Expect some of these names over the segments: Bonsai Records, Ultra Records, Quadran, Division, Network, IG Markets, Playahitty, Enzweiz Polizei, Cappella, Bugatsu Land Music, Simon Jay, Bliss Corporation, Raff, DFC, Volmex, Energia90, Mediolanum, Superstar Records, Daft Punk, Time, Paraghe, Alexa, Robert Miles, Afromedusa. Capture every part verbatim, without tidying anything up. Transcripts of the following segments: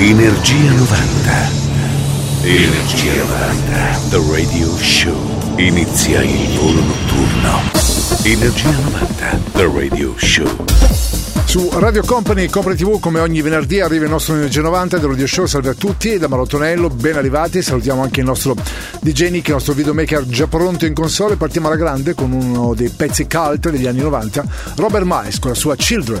Energia novanta. Energia novanta. The Radio Show. Inizia il volo notturno. Energia novanta. The Radio Show. Su Radio Company e Company tivù, come ogni venerdì, arriva il nostro Energia novanta del Radio Show. Salve a tutti, da Marottonello, ben arrivati. Salutiamo anche il nostro D J Nick, il nostro videomaker già pronto in console. Partiamo alla grande con uno dei pezzi cult degli anni novanta, Robert Miles con la sua Children.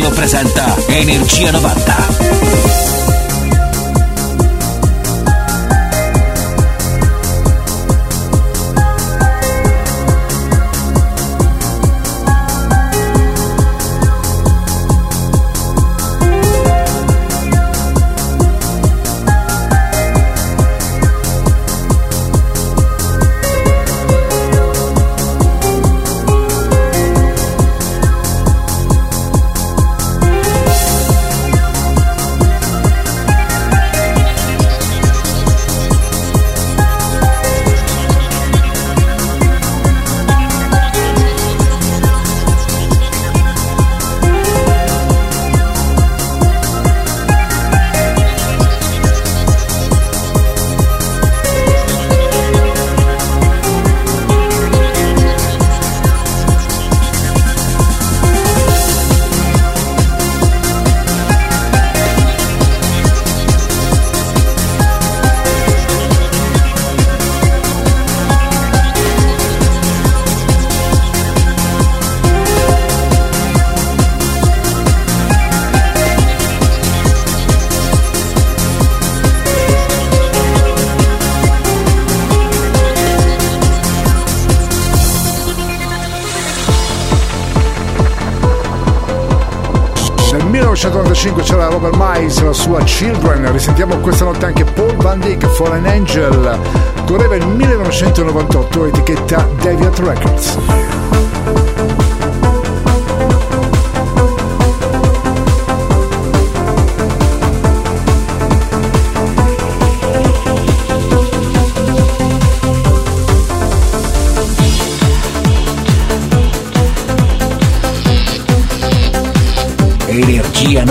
Lo presenta Energia novanta. novantacinque c'era Robert Miles, la sua Children. Risentiamo questa notte anche Paul Van Dyk, Fallen Angel. Correva il millenovecentonovantotto, etichetta Deviant Records. Energia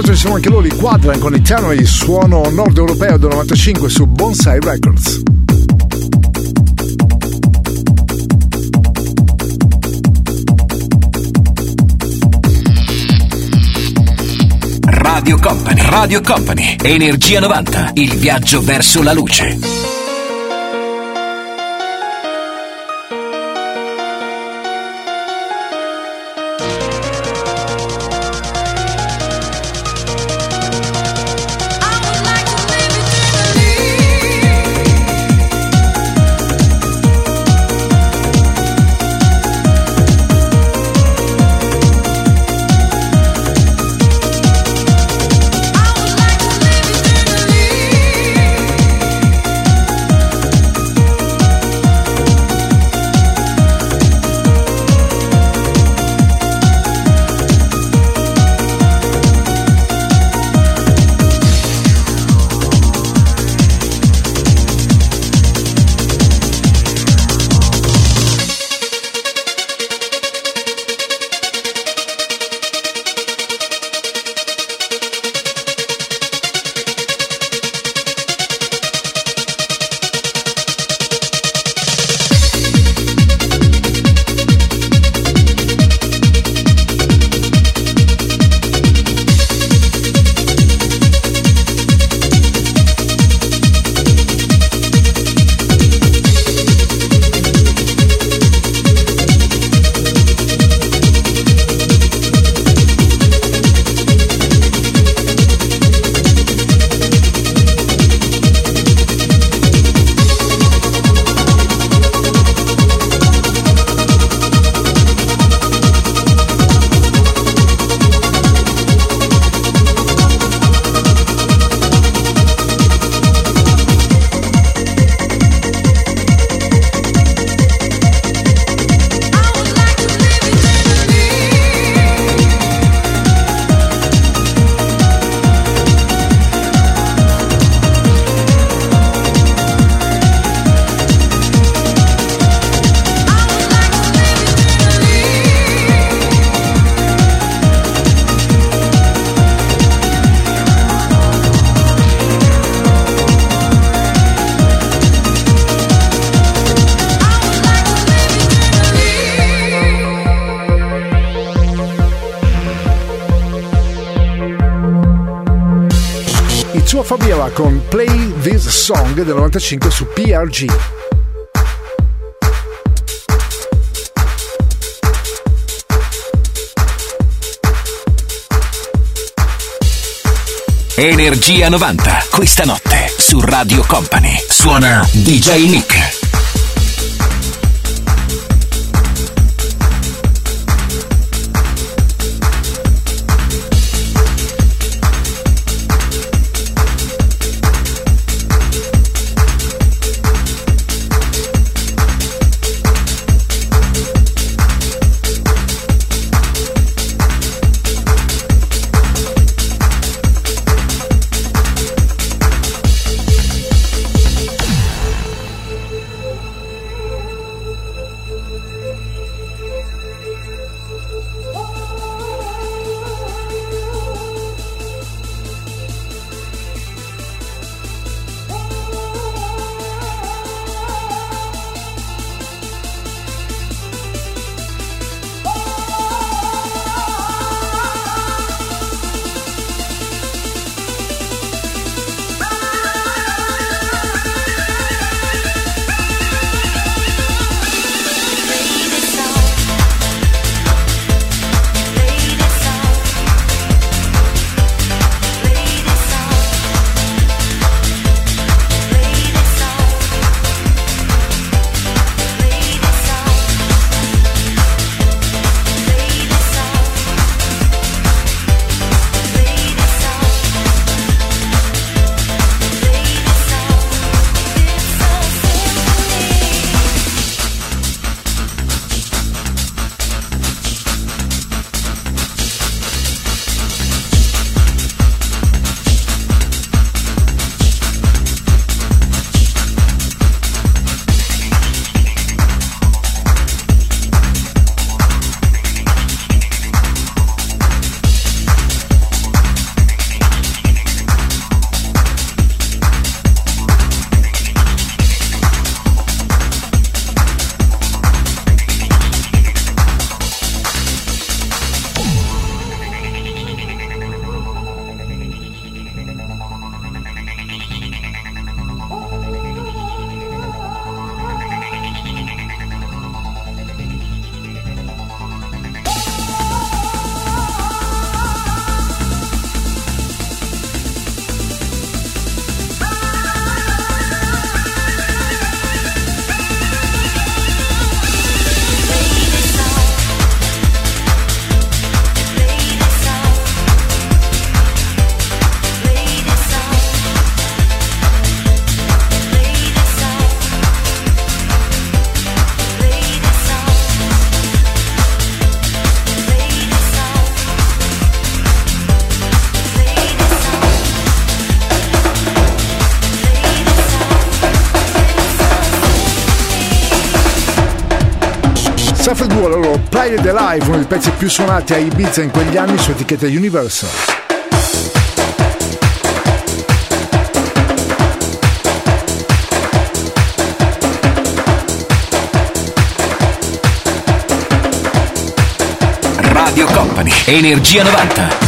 tra l'altro ci sono anche loro, i Quadran, con Eternally, il suono nord europeo del novantacinque su Bonsai Records. Radio Company, Radio Company, Energia novanta, il viaggio verso la luce. Fabiola con Play This Song del novantacinque su P R G. Energia novanta, questa notte su Radio Company suona D J Nick. Raff Duo, loro Play the Live, uno dei pezzi più suonati a Ibiza in quegli anni su etichetta Universal. Radio Company, Energia novanta.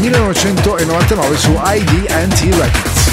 millenovecentonovantanove su I D and T Records.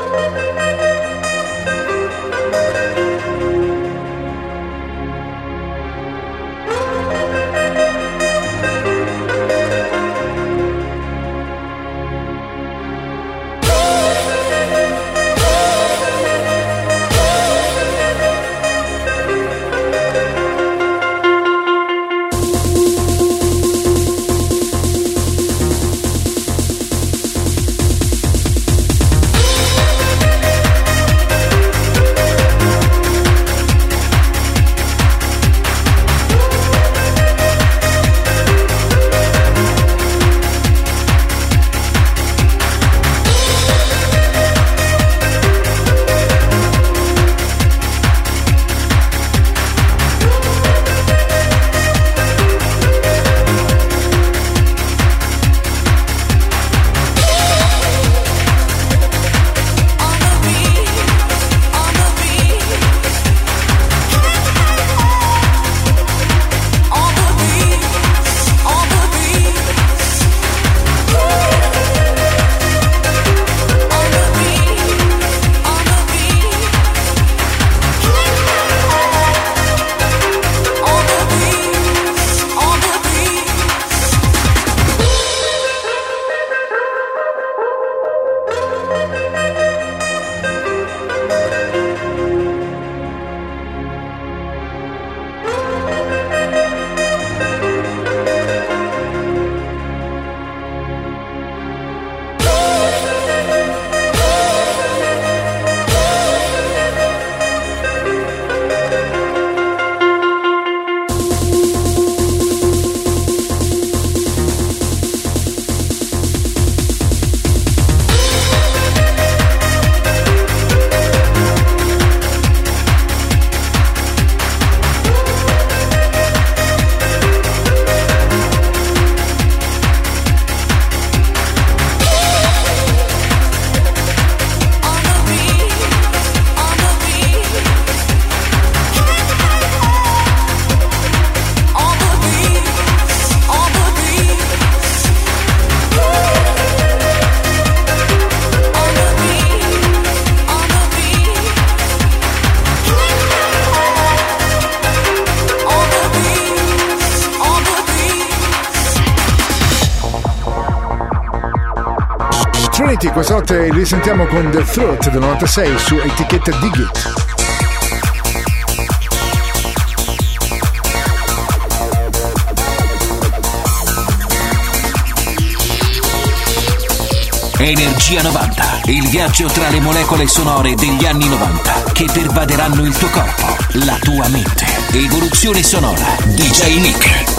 Playahitty, questa notte li sentiamo con The Throat del novantasei su etichetta Digit. Energia novanta, il viaggio tra le molecole sonore degli anni novanta che pervaderanno il tuo corpo, la tua mente. Evoluzione sonora, D J Nick.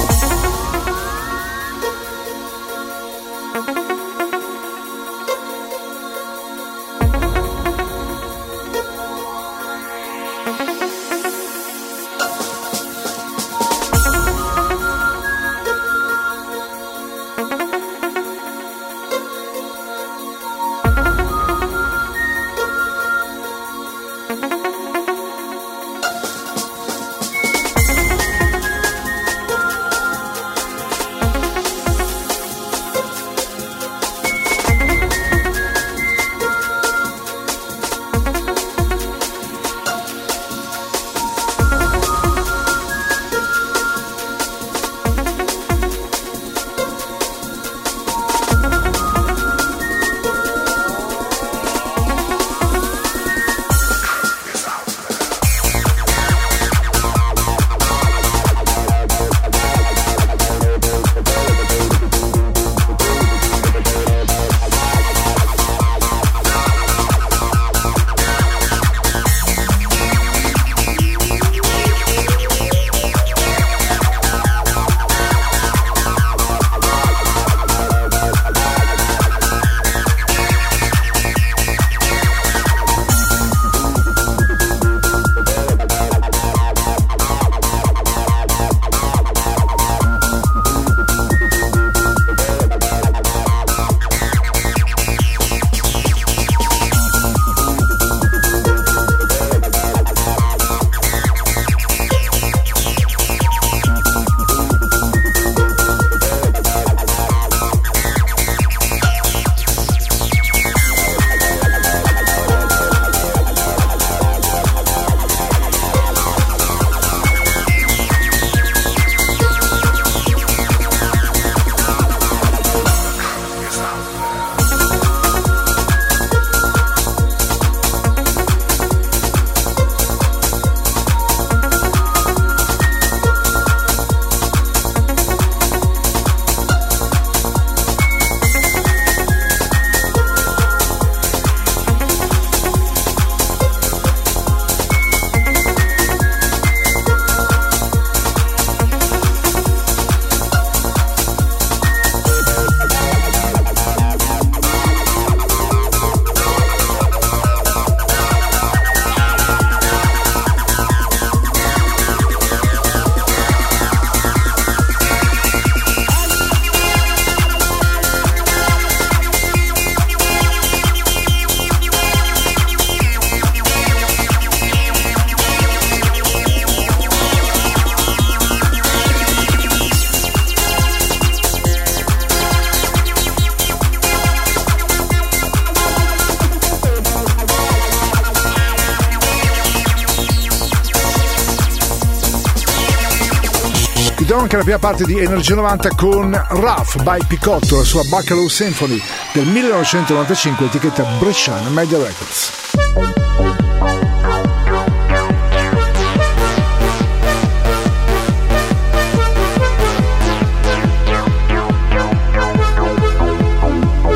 Anche la prima parte di Energia novanta con Raff by Picotto, la sua Bucalow Symphony del millenovecentonovantacinque, etichetta bresciana Media Records.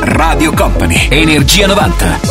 Radio Company, Energia novanta.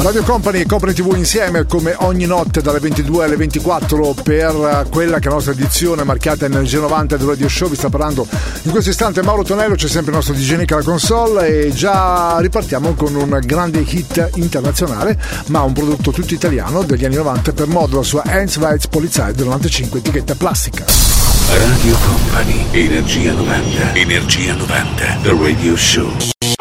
Radio Company e Company tivù insieme come ogni notte dalle ventidue alle ventiquattro per quella che è la nostra edizione marchiata Energia novanta del Radio Show. Vi sta parlando in questo istante Mauro Tonello, c'è sempre il nostro D J Nick alla console e già ripartiamo con un grande hit internazionale ma un prodotto tutto italiano degli anni novanta per modo la sua Enzweiz Polizei del novantacinque, etichetta plastica. Radio Company, Energia novanta, Energia novanta, The Radio Show.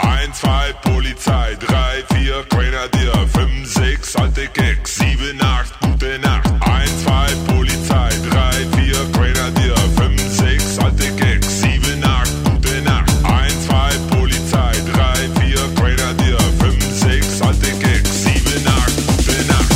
eins, zwei, Polizei, drei, vier, Grenadier, fünf, sechs, alte Keks, sieben, acht, gute Nacht. eins, zwei, Polizei, drei, vier, Grenadier, fünf, sechs, alte Keks, sieben, acht, gute Nacht. eins, zwei, Polizei, drei, vier, Grenadier, fünf, sechs, alte Keks, sieben, acht, gute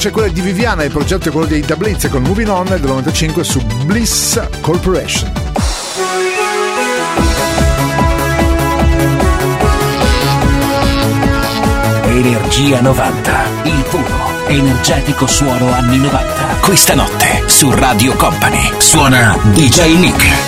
C'è quella di Viviana, il progetto è quello dei Tablitz con Moving On del novantacinque su Bliss Corporation. Energia novanta, il puro energetico suono anni novanta. Questa notte su Radio Company suona D J Nick.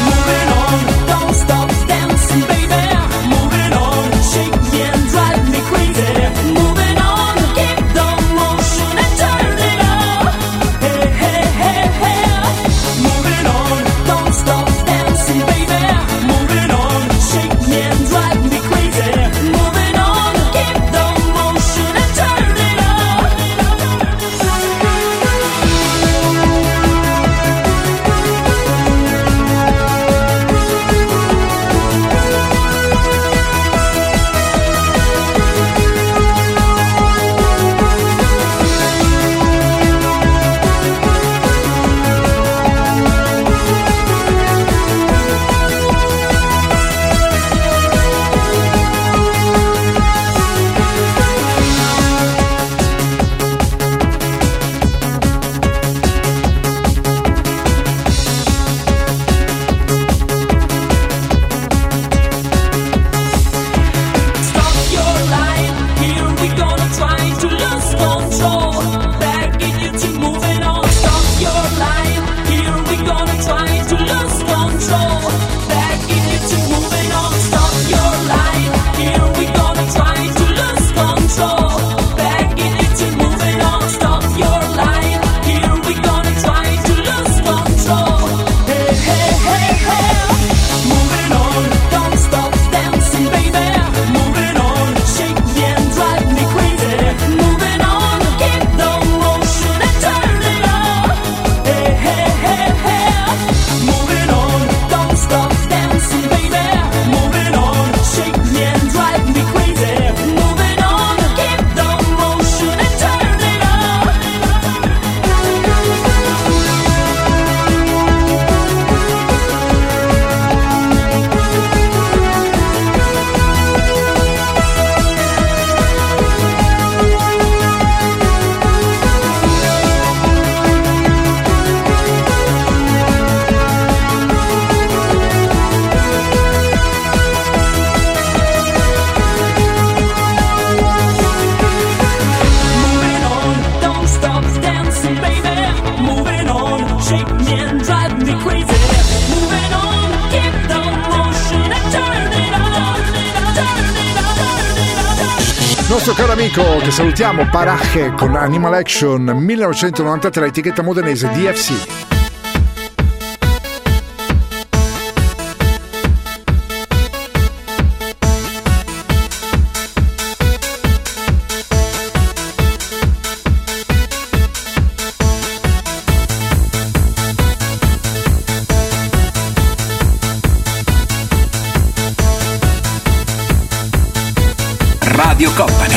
nostro caro amico che salutiamo, Paraghe con Animal Action millenovecentonovantatré, etichetta modenese D F C. Radio Company,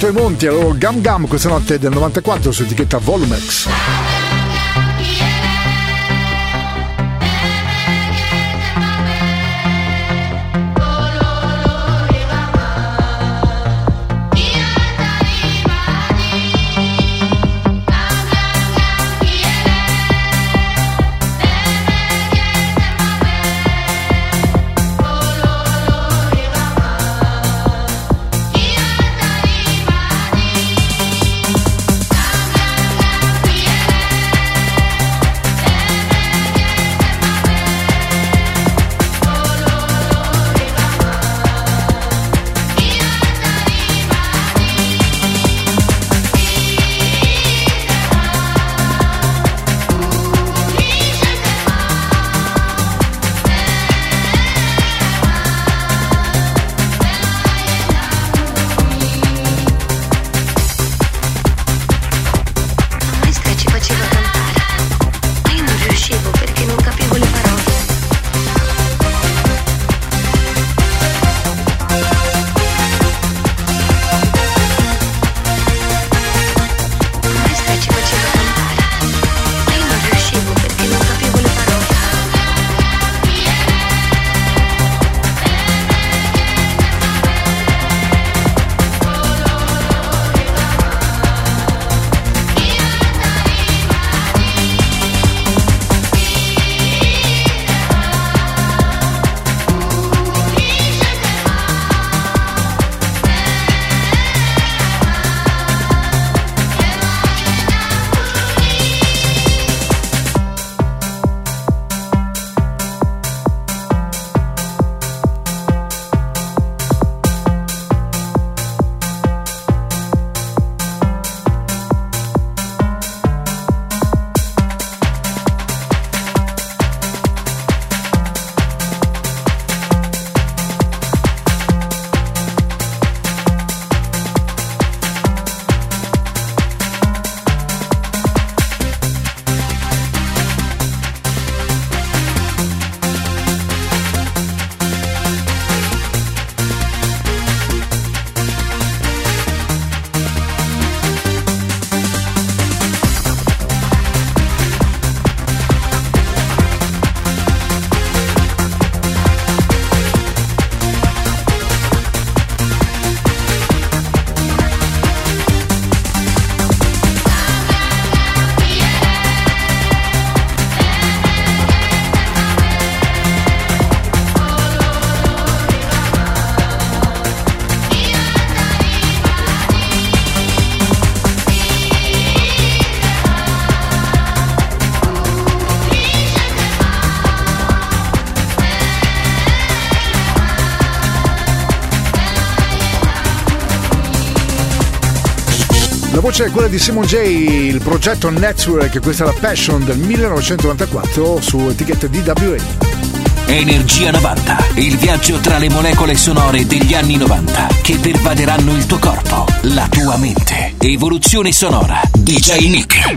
I monti, allora Gam Gam questa notte del novantaquattro su etichetta Volmex. La voce è quella di Simon Jay, il progetto Network, questa è la Passion del millenovecentonovantaquattro su etichetta D W A. Energia novanta, il viaggio tra le molecole sonore degli anni novanta che pervaderanno il tuo corpo, la tua mente. Evoluzione sonora. D J Nick.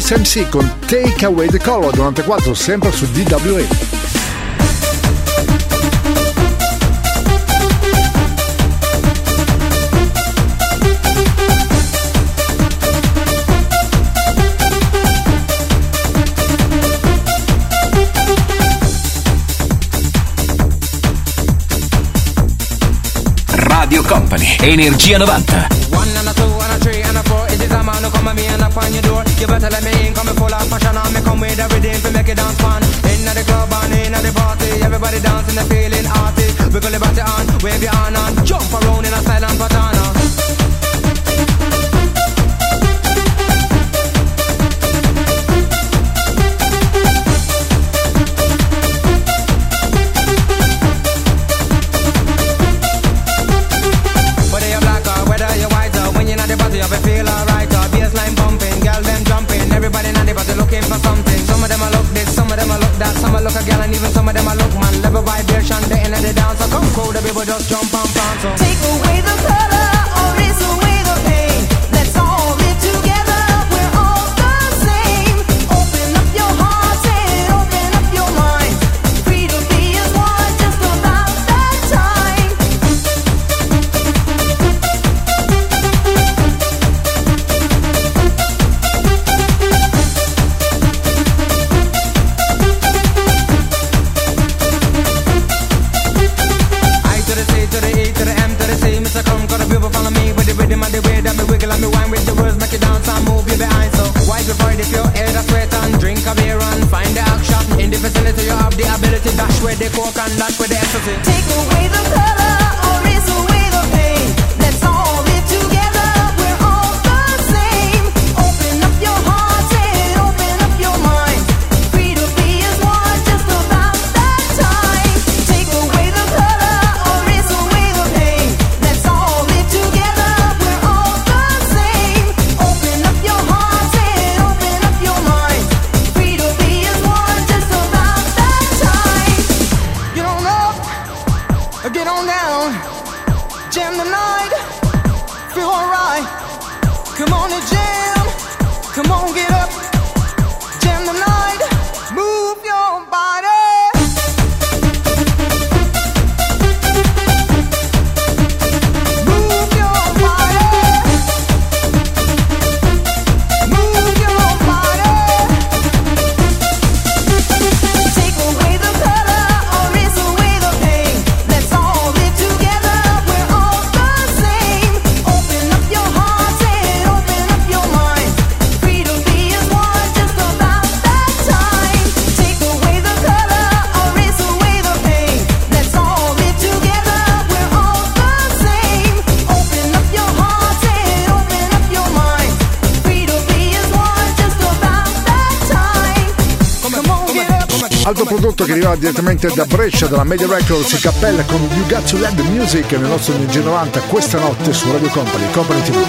Sensi con Take Away the Color novantaquattro, sempre su D W A. Radio Company, Energia novanta. Come me and knock on your door. You better let me in, come and full of passion. I me come with everything to make it dance fun. In at the club and in at the party, everybody dancing and feeling arty. Wiggle your body on, wave your hand on, jump around in a silent patana. Just jump on Ponto. Take away the color or it's away the pain. Let's all live together, we're all the same. Open up your heart and open up your mind. Freedom be as one, just about that time. They coke and that with the ecstasy. Take away the color or it's away the pain. Let's all live together, we're all the same. Open up your heart and Altro prodotto che arrivava direttamente da Brescia, dalla Media Records e Cappella, con Bugatsu Land Music nel nostro novanta, questa notte su Radio Company, Company ti vu.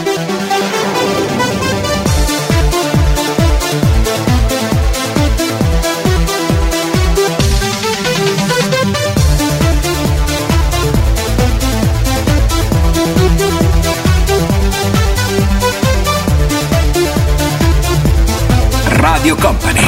Radio Company,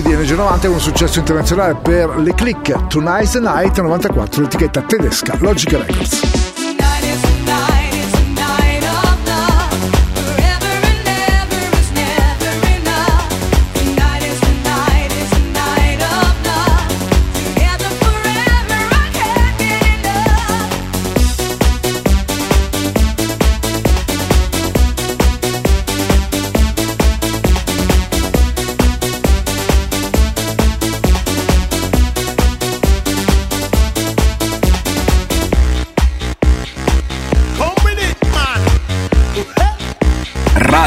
Di Energia novanta è un successo internazionale per le Click, Tonight's the Night novantaquattro, l'etichetta tedesca Logic Records.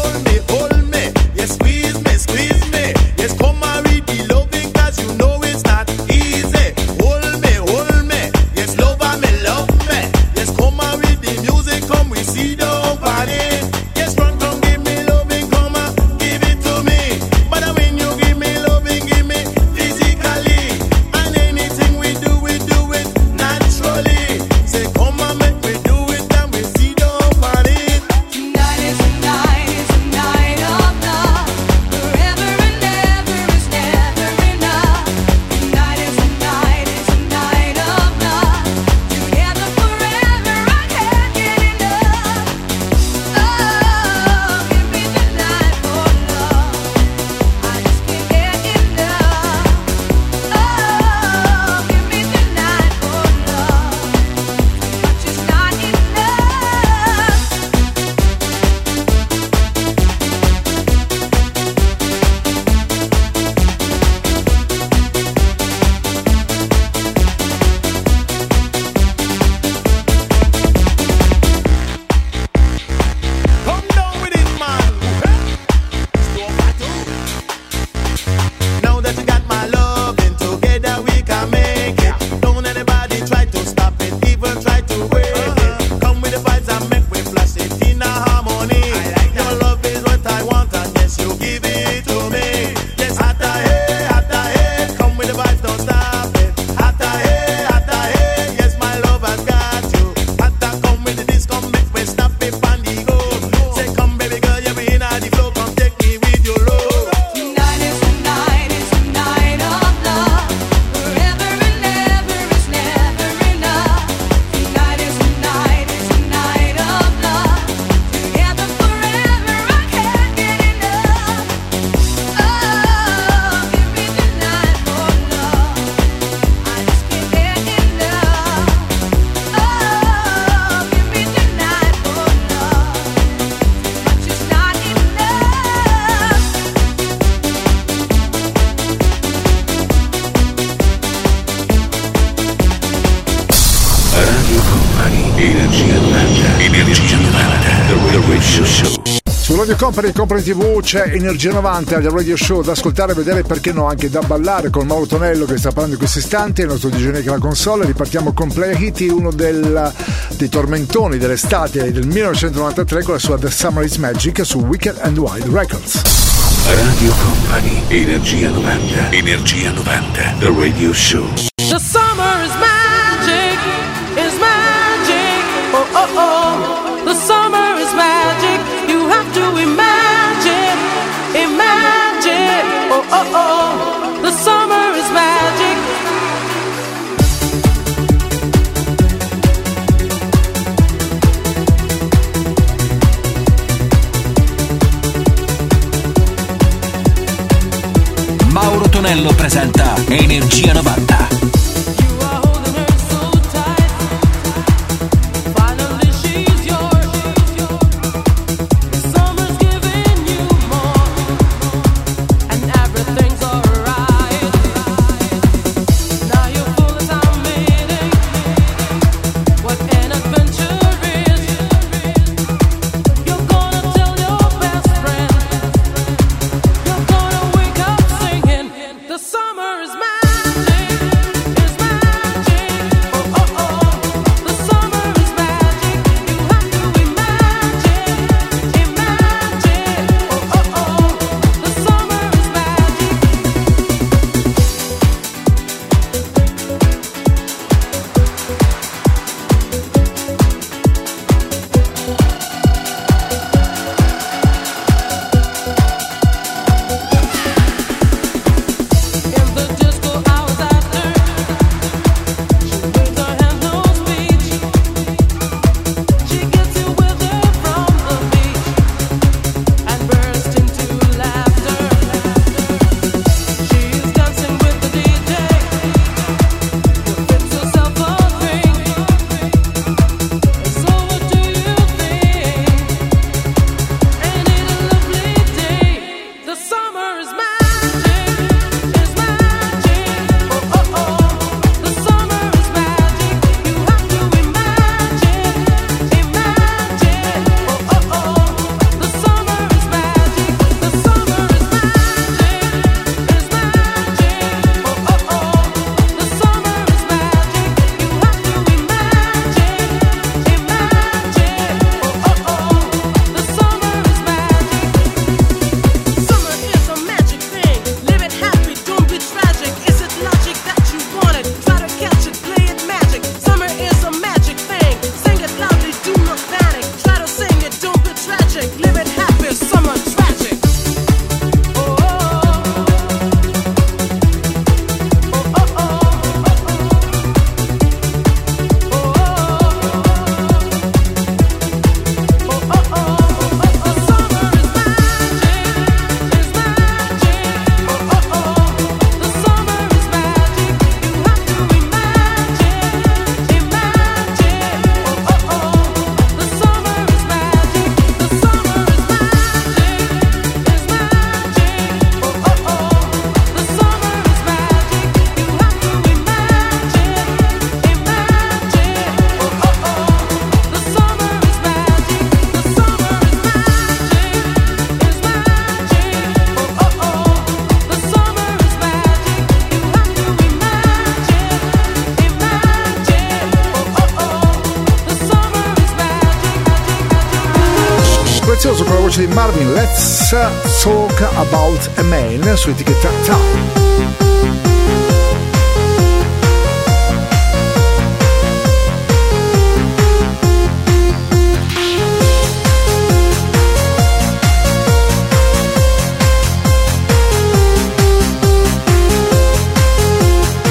It's Radio Company, Company tivù, c'è Energia novanta al radio show da ascoltare, vedere, perché no, anche da ballare, con Mauro Tonello che sta parlando in questo istante, il nostro D J che la console. Ripartiamo con Playahitty, uno del, dei tormentoni dell'estate del millenovecentonovantatré, con la sua The Summer is Magic su Wicked and Wild Records. Radio Company, Energia novanta, Energia novanta, The Radio Show. The summer is magic, is magic, oh oh oh, the summer is magic. Have to imagine, imagine, oh oh oh, the summer is magic. Mauro Tonello presenta Energia novanta. Con la voce di Marvin, Let's Talk About a Man su etichetta T A.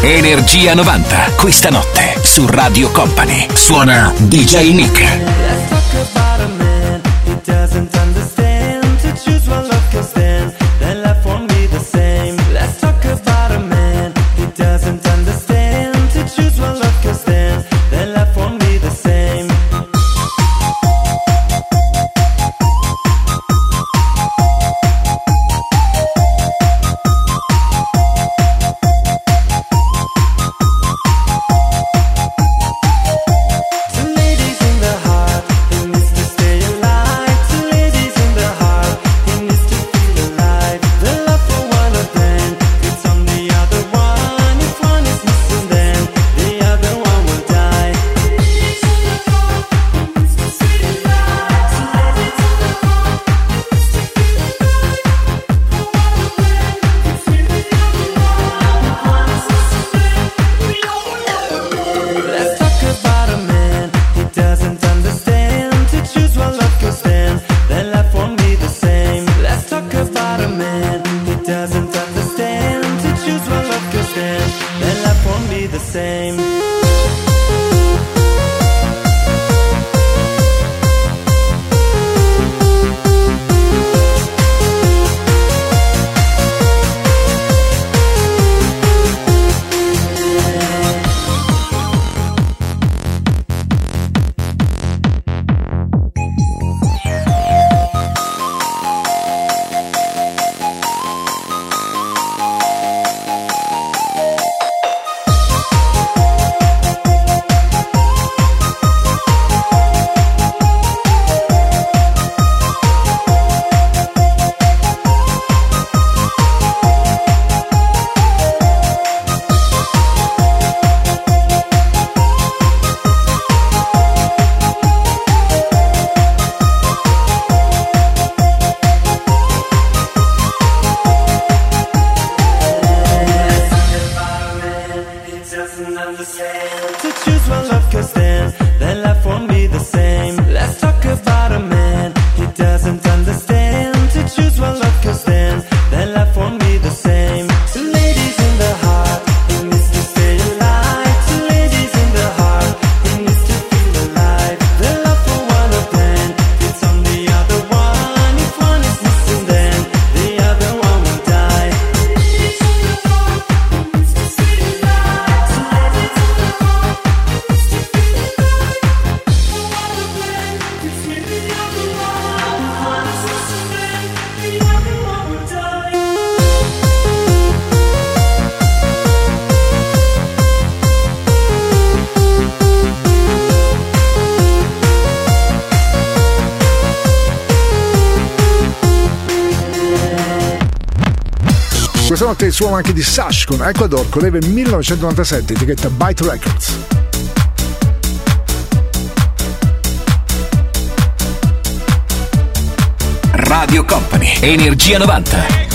Energia novanta, questa notte su Radio Company suona D J Nick. choose one love, cause then their life won't be the same. Questa notte il suono anche di Sash con Ecuador, con leve millenovecentonovantasette, etichetta Byte Records. Radio Company, Energia novanta.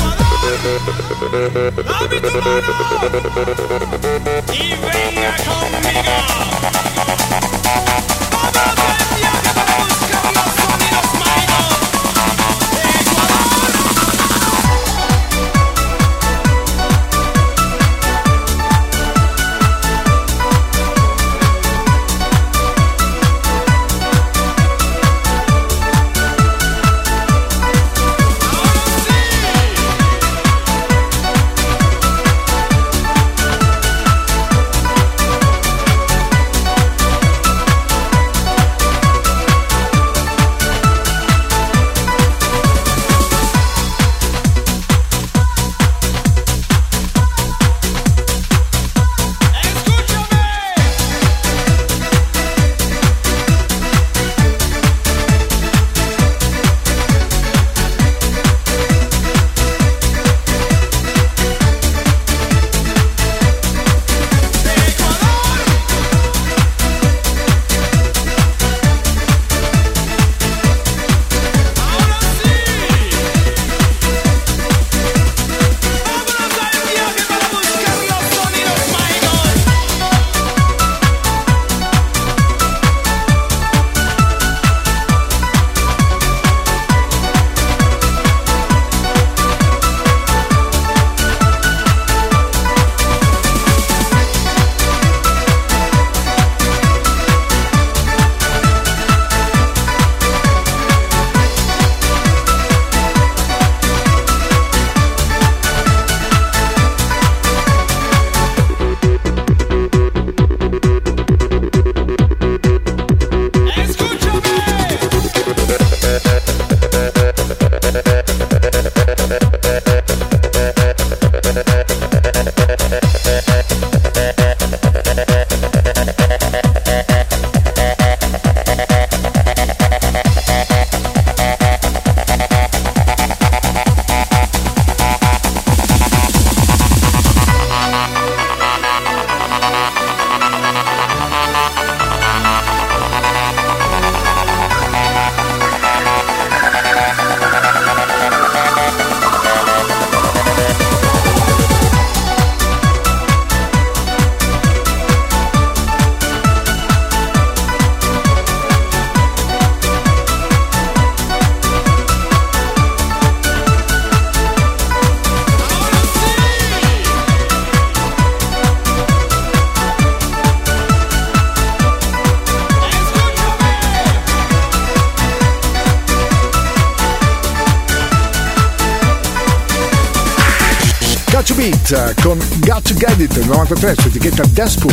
Fit con Got to Get It novantatré su etichetta Despo.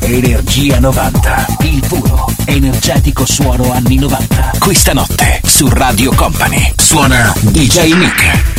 Energia novanta, il puro energetico suono anni novanta. Questa notte su Radio Company suona D J Nick.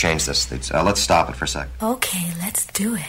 Change this. Uh, let's stop it for a sec. Okay, let's do it.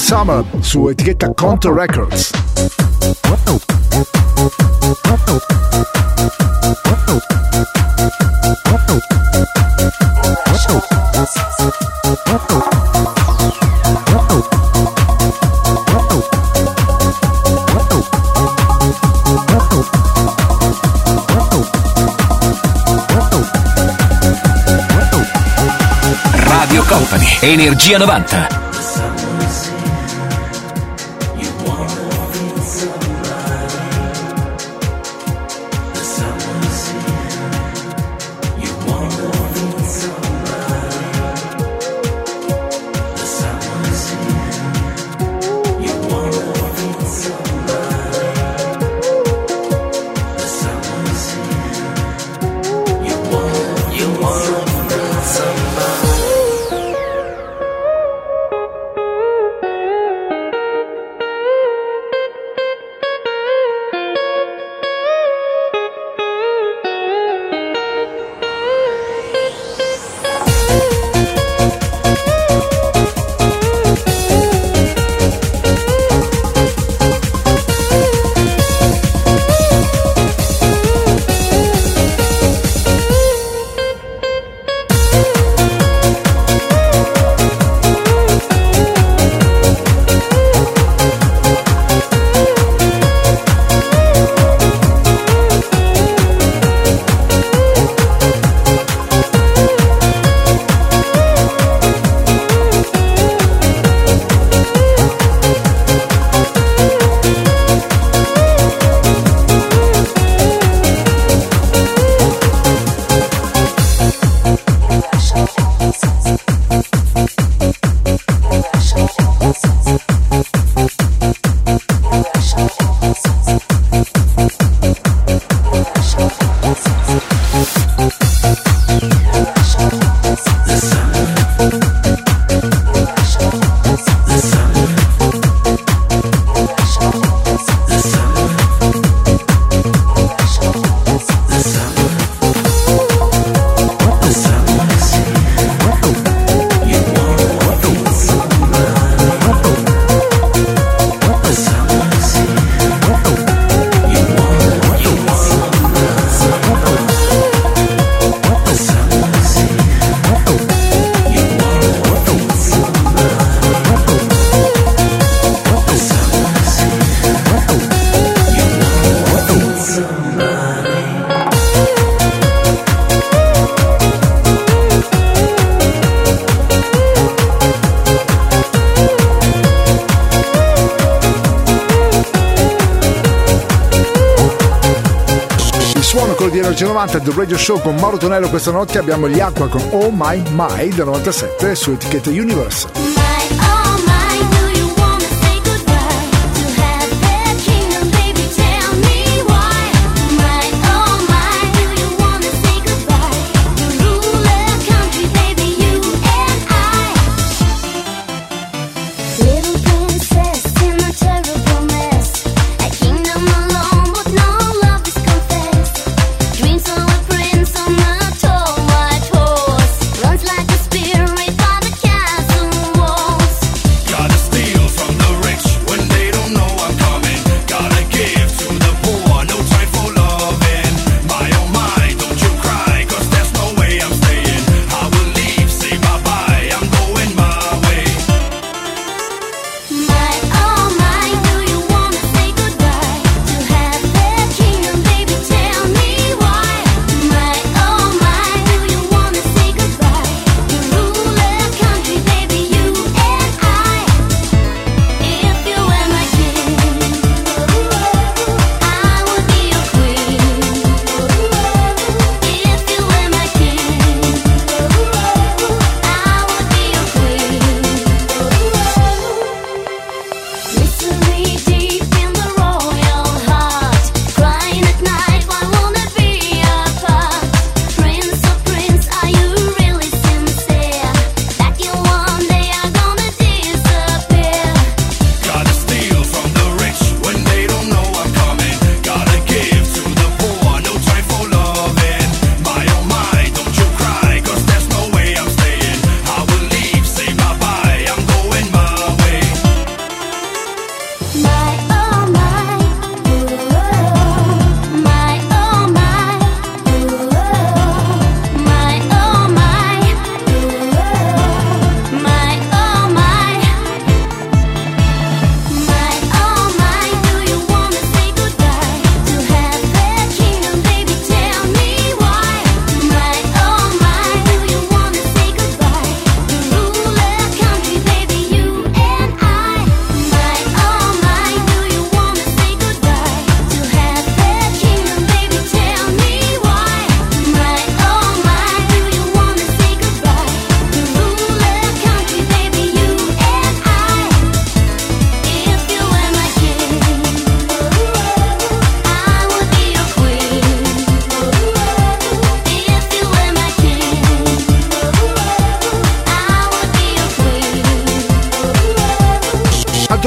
Summer su etichetta Contra Records. Radio Company, Energia novanta. di Energia novanta, The Radio Show con Mauro Tonello. Questa notte abbiamo gli Aqua con Oh My My del novantasette su etichetta Universe.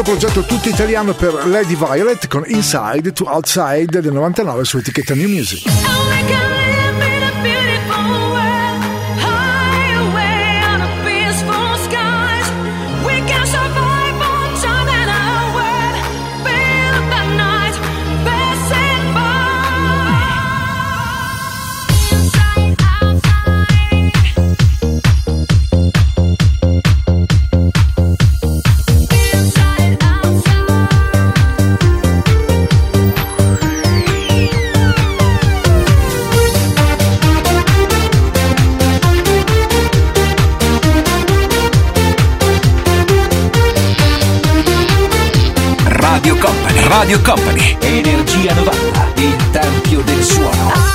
Progetto tutto italiano per Lady Violet con Inside to Outside del novantanove su etichetta New Music. Oh my God. Radio Company, Energia novanta, il tempio del suono.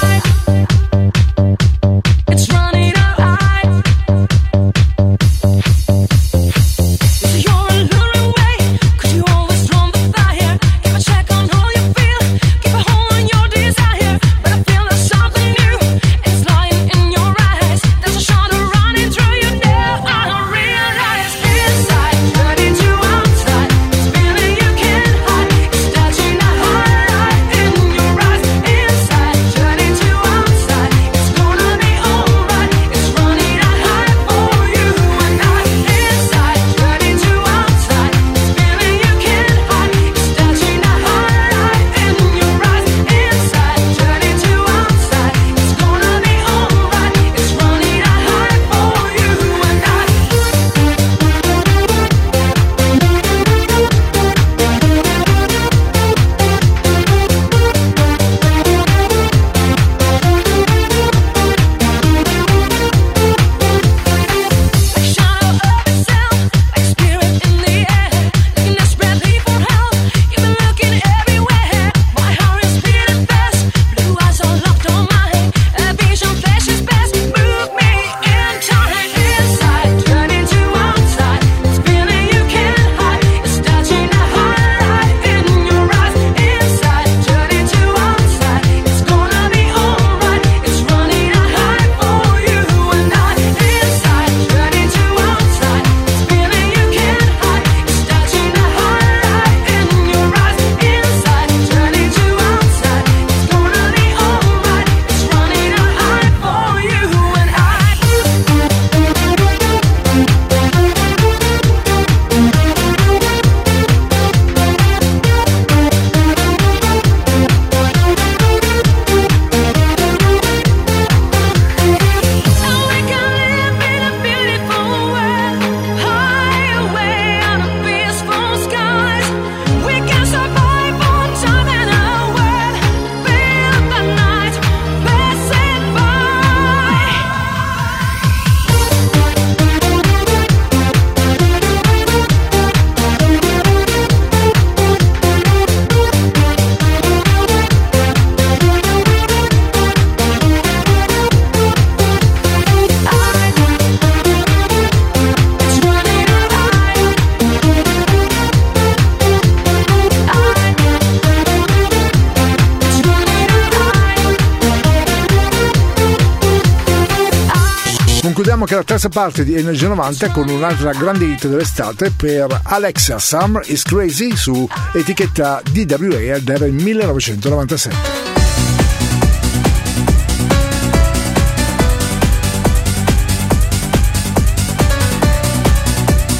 Chiudiamo anche la terza parte di Energia novanta con un'altra grande hit dell'estate per Alexa, Summer is Crazy, su etichetta D W A del millenovecentonovantasette.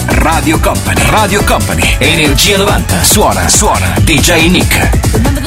Radio Company, Radio Company, Energia novanta, suona, suona, D J Nick.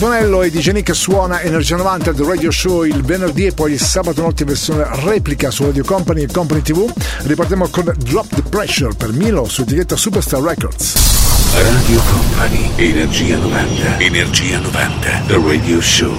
Tonello e D J Nick suona Energia novanta del Radio Show il venerdì e poi il sabato notte versione replica su Radio Company e Company tivù. Ripartiamo con Drop the Pressure per Milo su etichetta Superstar Records. Radio Company, Energia novanta, Energia novanta, The Radio Show.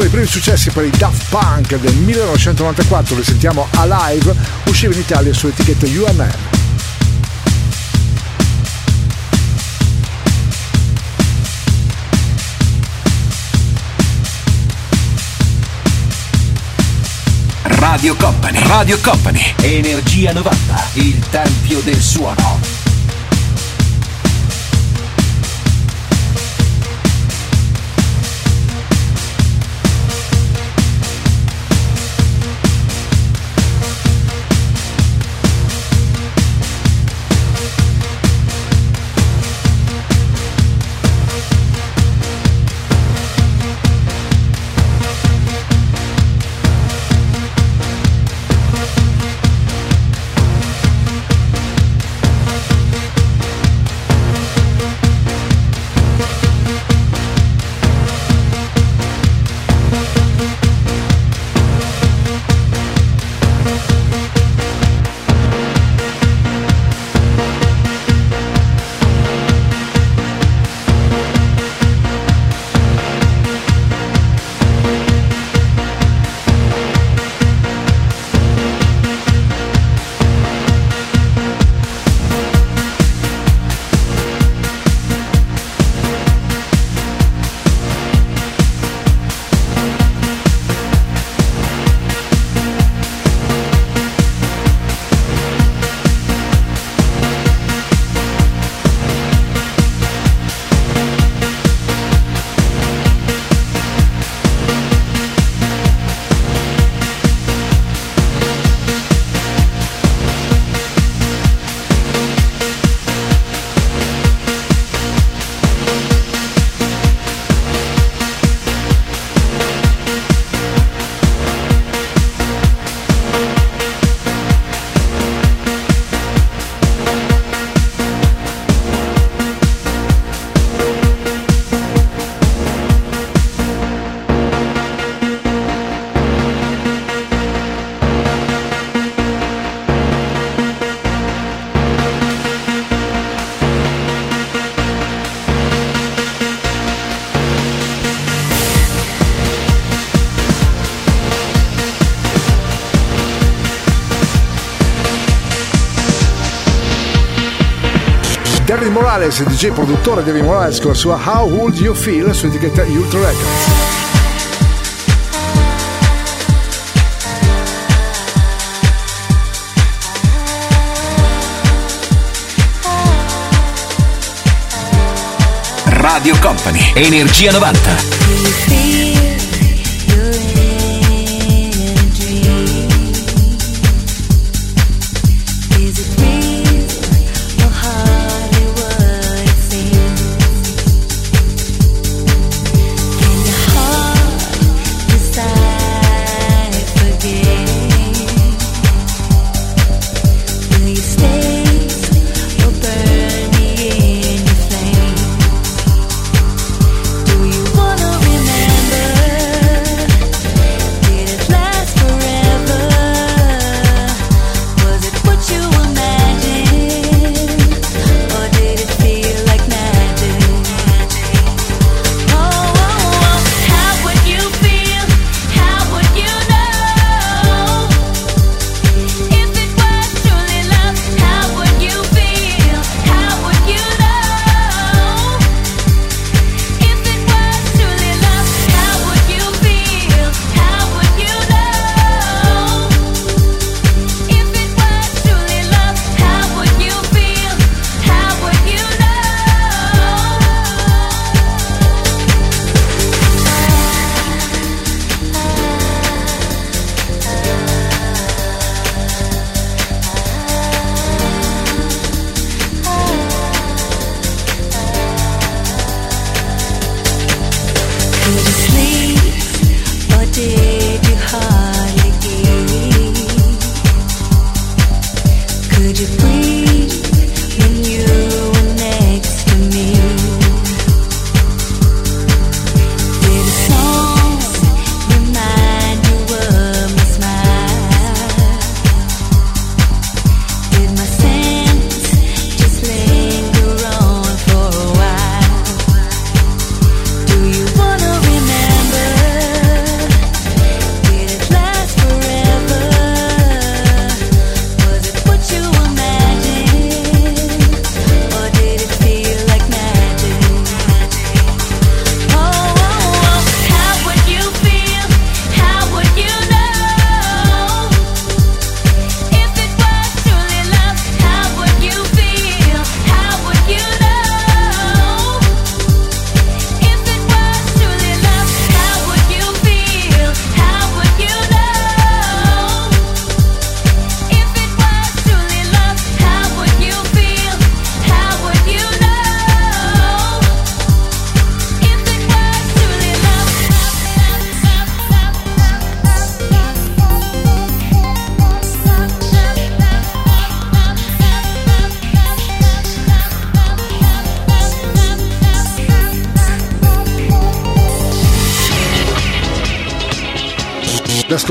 uno dei primi successi per i Daft Punk del millenovecentonovantaquattro, li sentiamo Alive, usciva in Italia sull'etichetta U M R. Radio Company, Radio Company, Energia novanta, il tempio del suono. David Morales, D J produttore David Morales, con la sua How Would You Feel su etichetta Ultra Records. Radio Company, Energia novanta.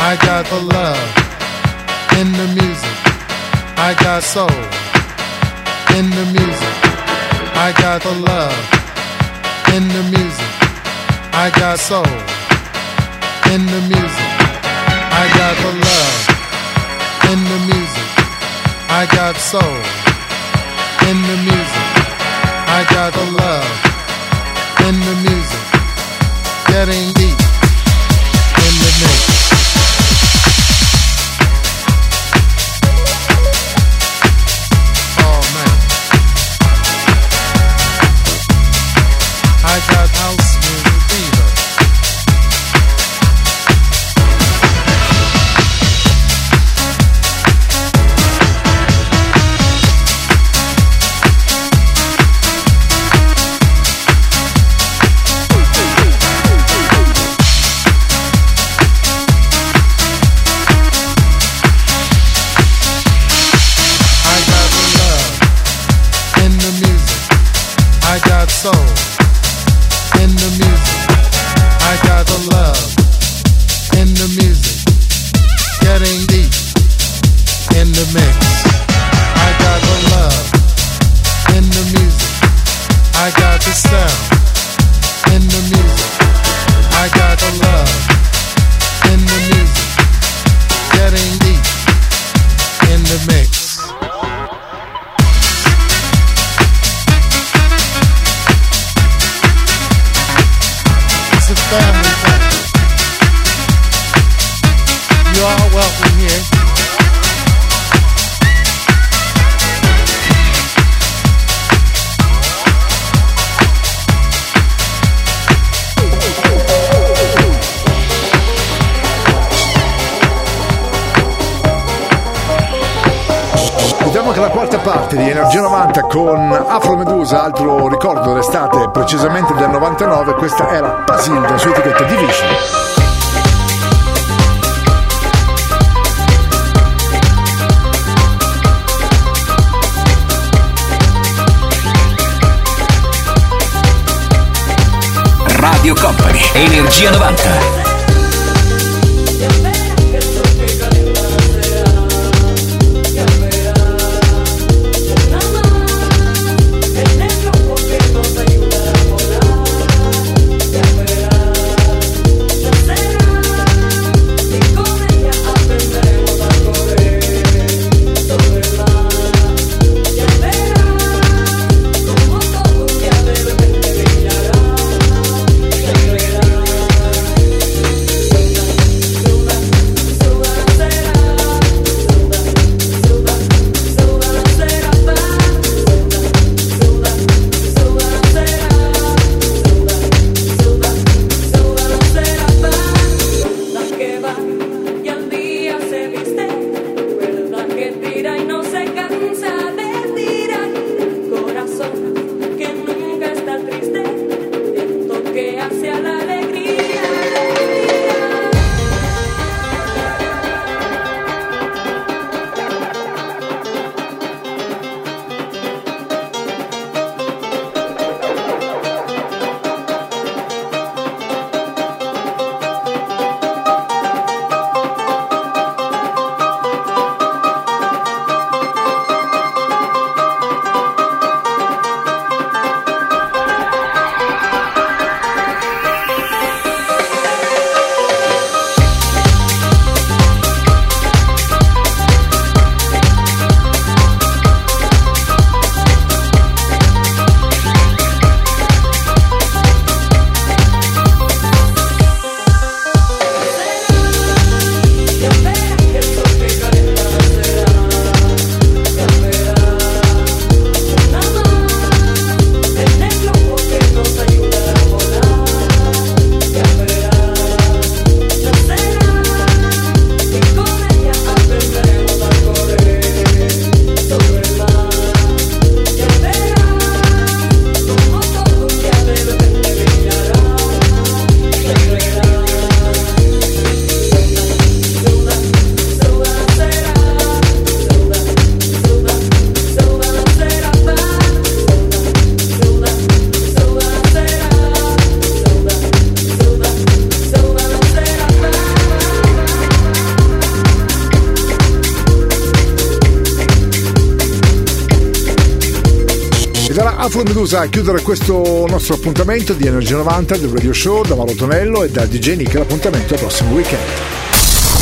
I got the love in the music. I got soul in the music. I got the love in the music. I got soul in the music. I got the love in the music. I got soul in the music. I got the love in the music. Getting deep in the mix. Con Afro Medusa, altro ricordo dell'estate, precisamente del novantanove, questa era Pasilda su etichetta Division. Radio Company, Energia novanta. Afromedusa a chiudere questo nostro appuntamento di Energia novanta, del Radio Show, da Mauro Tonello e da D J Nick. L'appuntamento al prossimo weekend.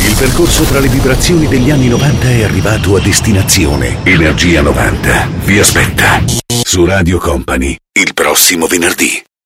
Il percorso tra le vibrazioni degli anni novanta è arrivato a destinazione. Energia novanta vi aspetta su Radio Company il prossimo venerdì.